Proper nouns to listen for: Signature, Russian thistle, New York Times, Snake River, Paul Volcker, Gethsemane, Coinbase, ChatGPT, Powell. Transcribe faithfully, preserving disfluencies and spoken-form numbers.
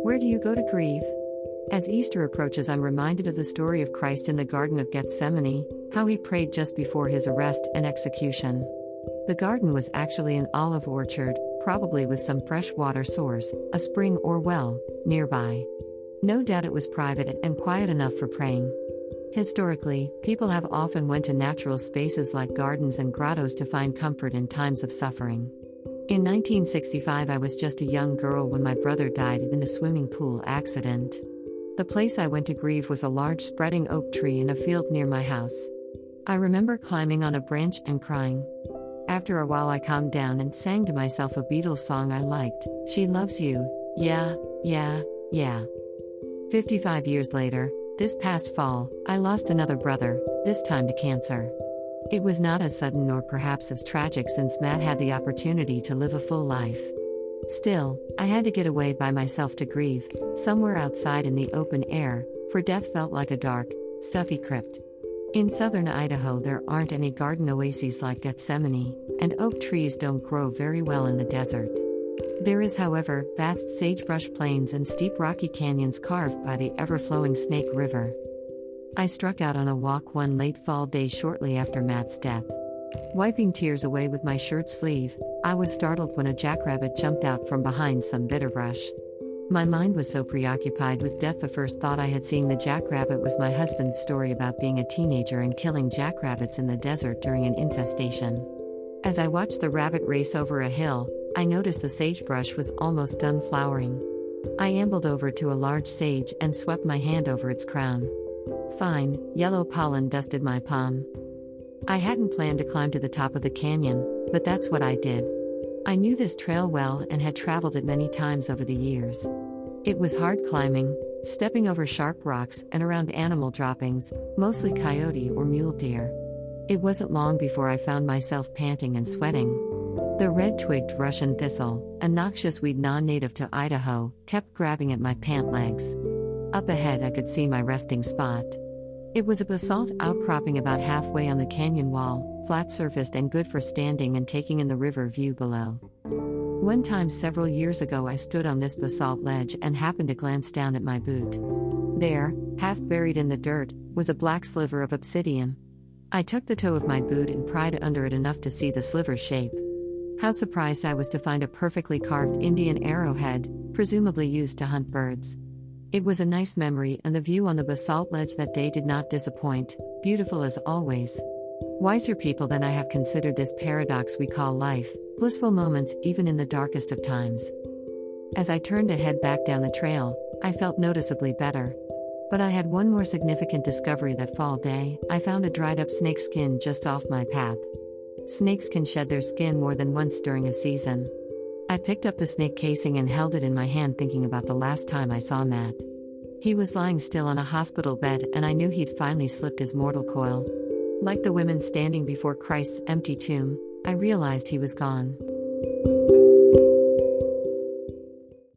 Where do you go to grieve? As Easter approaches, I'm reminded of the story of Christ in the Garden of Gethsemane, how he prayed just before his arrest and execution. The garden was actually an olive orchard, probably with some fresh water source, a spring or well, nearby. No doubt it was private and quiet enough for praying. Historically, people have often went to natural spaces like gardens and grottos to find comfort in times of suffering. In nineteen sixty-five, I was just a young girl when my brother died in a swimming pool accident. The place I went to grieve was a large spreading oak tree in a field near my house. I remember climbing on a branch and crying. After a while I calmed down and sang to myself a Beatles song I liked, She Loves You, Yeah, Yeah, Yeah. fifty-five years later, this past fall, I lost another brother, this time to cancer. It was not as sudden or perhaps as tragic since Matt had the opportunity to live a full life. Still, I had to get away by myself to grieve, somewhere outside in the open air, for death felt like a dark, stuffy crypt. In southern Idaho there aren't any garden oases like Gethsemane, and oak trees don't grow very well in the desert. There is, however, vast sagebrush plains and steep rocky canyons carved by the ever-flowing Snake River. I struck out on a walk one late fall day shortly after Matt's death. Wiping tears away with my shirt sleeve, I was startled when a jackrabbit jumped out from behind some bitterbrush. My mind was so preoccupied with death, the first thought I had seeing the jackrabbit was my husband's story about being a teenager and killing jackrabbits in the desert during an infestation. As I watched the rabbit race over a hill, I noticed the sagebrush was almost done flowering. I ambled over to a large sage and swept my hand over its crown. Fine, yellow pollen dusted my palm. I hadn't planned to climb to the top of the canyon, but that's what I did. I knew this trail well and had traveled it many times over the years. It was hard climbing, stepping over sharp rocks and around animal droppings, mostly coyote or mule deer. It wasn't long before I found myself panting and sweating. The red-twigged Russian thistle, a noxious weed non-native to Idaho, kept grabbing at my pant legs. Up ahead I could see my resting spot. It was a basalt outcropping about halfway on the canyon wall, flat-surfaced and good for standing and taking in the river view below. One time several years ago I stood on this basalt ledge and happened to glance down at my boot. There, half buried in the dirt, was a black sliver of obsidian. I took the toe of my boot and pried under it enough to see the sliver's shape. How surprised I was to find a perfectly carved Indian arrowhead, presumably used to hunt birds. It was a nice memory, and the view on the basalt ledge that day did not disappoint, beautiful as always. Wiser people than I have considered this paradox we call life, blissful moments even in the darkest of times. As I turned to head back down the trail, I felt noticeably better. But I had one more significant discovery that fall day. I found a dried up snake skin just off my path. Snakes can shed their skin more than once during a season. I picked up the snake casing and held it in my hand, thinking about the last time I saw Matt. He was lying still on a hospital bed, and I knew he'd finally slipped his mortal coil. Like the women standing before Christ's empty tomb, I realized he was gone.